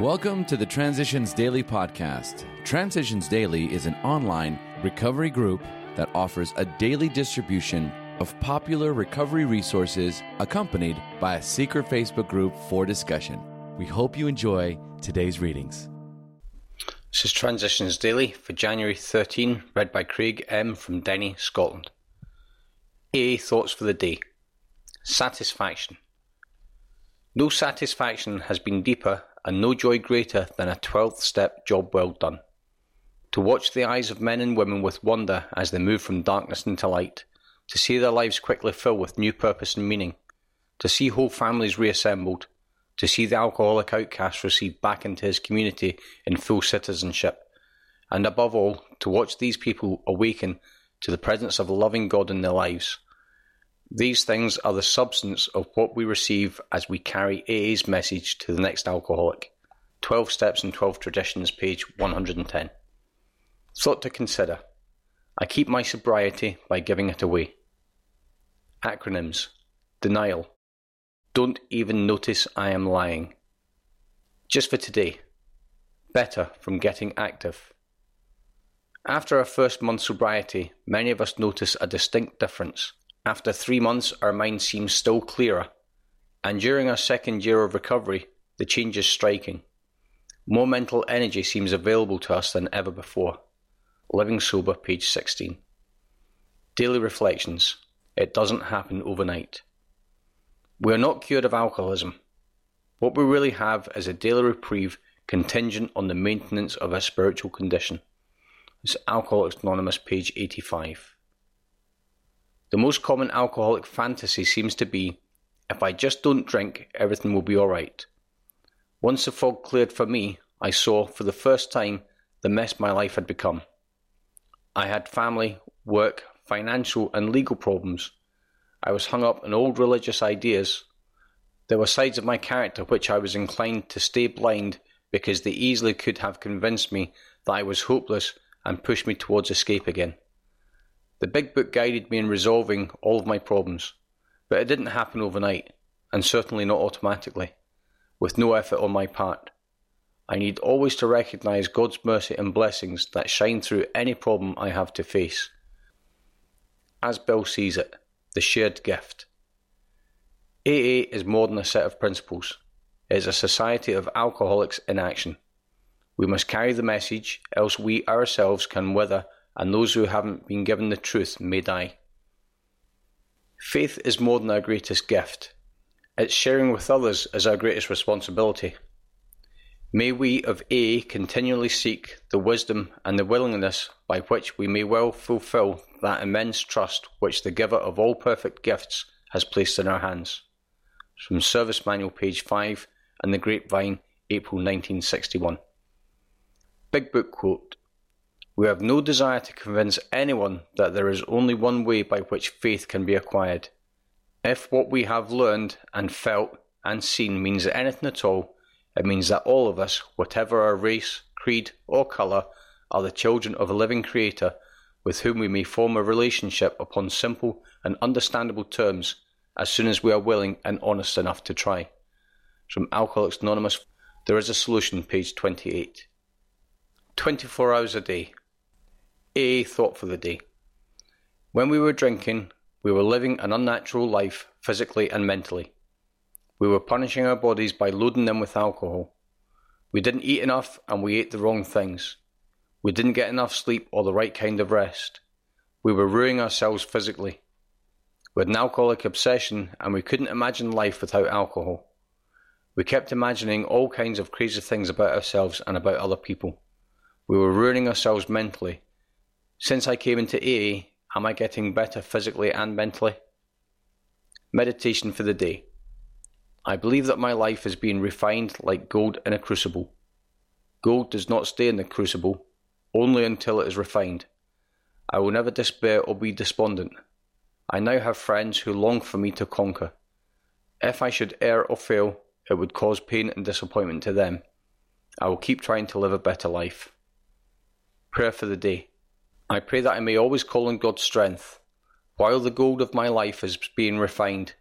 Welcome to the Transitions Daily podcast. Transitions Daily is an online recovery group that offers a daily distribution of popular recovery resources accompanied by a secret Facebook group for discussion. We hope you enjoy today's readings. This is Transitions Daily for January 13, read by Craig M. from Denny, Scotland. AA thoughts for the day. Satisfaction. No satisfaction has been deeper and no joy greater than a 12th step job well done. To watch the eyes of men and women with wonder as they move from darkness into light, to see their lives quickly fill with new purpose and meaning, to see whole families reassembled, to see the alcoholic outcast received back into his community in full citizenship, and above all, to watch these people awaken to the presence of a loving God in their lives. These things are the substance of what we receive as we carry AA's message to the next alcoholic. 12 Steps and 12 Traditions, page 110. Thought to consider. I keep my sobriety by giving it away. Acronyms. Denial. Don't even notice I am lying. Just for today. Better from getting active. After our first month's sobriety, many of us notice a distinct difference. After 3 months, our mind seems still clearer, and during our second year of recovery, the change is striking. More mental energy seems available to us than ever before. Living Sober, page 16. Daily Reflections. It doesn't happen overnight. We are not cured of alcoholism. What we really have is a daily reprieve contingent on the maintenance of our spiritual condition. It's Alcoholics Anonymous, page 85. The most common alcoholic fantasy seems to be, if I just don't drink, everything will be alright. Once the fog cleared for me, I saw, for the first time, the mess my life had become. I had family, work, financial and legal problems. I was hung up in old religious ideas. There were sides of my character which I was inclined to stay blind because they easily could have convinced me that I was hopeless and pushed me towards escape again. The big book guided me in resolving all of my problems, but it didn't happen overnight, and certainly not automatically, with no effort on my part. I need always to recognize God's mercy and blessings that shine through any problem I have to face. As Bill sees it, the shared gift. AA is more than a set of principles. It is a society of alcoholics in action. We must carry the message, else we ourselves can wither, and those who haven't been given the truth may die. Faith is more than our greatest gift. Its sharing with others is our greatest responsibility. May we of AA continually seek the wisdom and the willingness by which we may well fulfill that immense trust which the giver of all perfect gifts has placed in our hands. It's from Service Manual, page 5, and The Grapevine, April 1961. Big Book quote. We have no desire to convince anyone that there is only one way by which faith can be acquired. If what we have learned and felt and seen means anything at all, it means that all of us, whatever our race, creed or colour, are the children of a living creator with whom we may form a relationship upon simple and understandable terms as soon as we are willing and honest enough to try. From Alcoholics Anonymous, There is a Solution, page 28. 24 hours a day. AA thought for the day. When we were drinking, we were living an unnatural life physically and mentally. We were punishing our bodies by loading them with alcohol. We didn't eat enough and we ate the wrong things. We didn't get enough sleep or the right kind of rest. We were ruining ourselves physically. We had an alcoholic obsession and we couldn't imagine life without alcohol. We kept imagining all kinds of crazy things about ourselves and about other people. We were ruining ourselves mentally. Since I came into AA, am I getting better physically and mentally? Meditation for the day. I believe that my life is being refined like gold in a crucible. Gold does not stay in the crucible, only until it is refined. I will never despair or be despondent. I now have friends who long for me to conquer. If I should err or fail, it would cause pain and disappointment to them. I will keep trying to live a better life. Prayer for the day. I pray that I may always call on God's strength. While the gold of my life is being refined,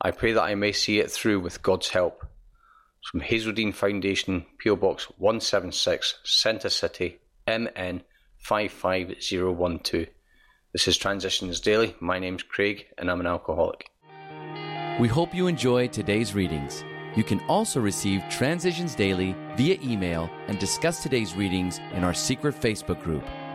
I pray that I may see it through with God's help. It's from Hazelden Foundation, P.O. Box 176, Centre City, MN 55012. This is Transitions Daily. My name's Craig and I'm an alcoholic. We hope you enjoy today's readings. You can also receive Transitions Daily via email and discuss today's readings in our secret Facebook group.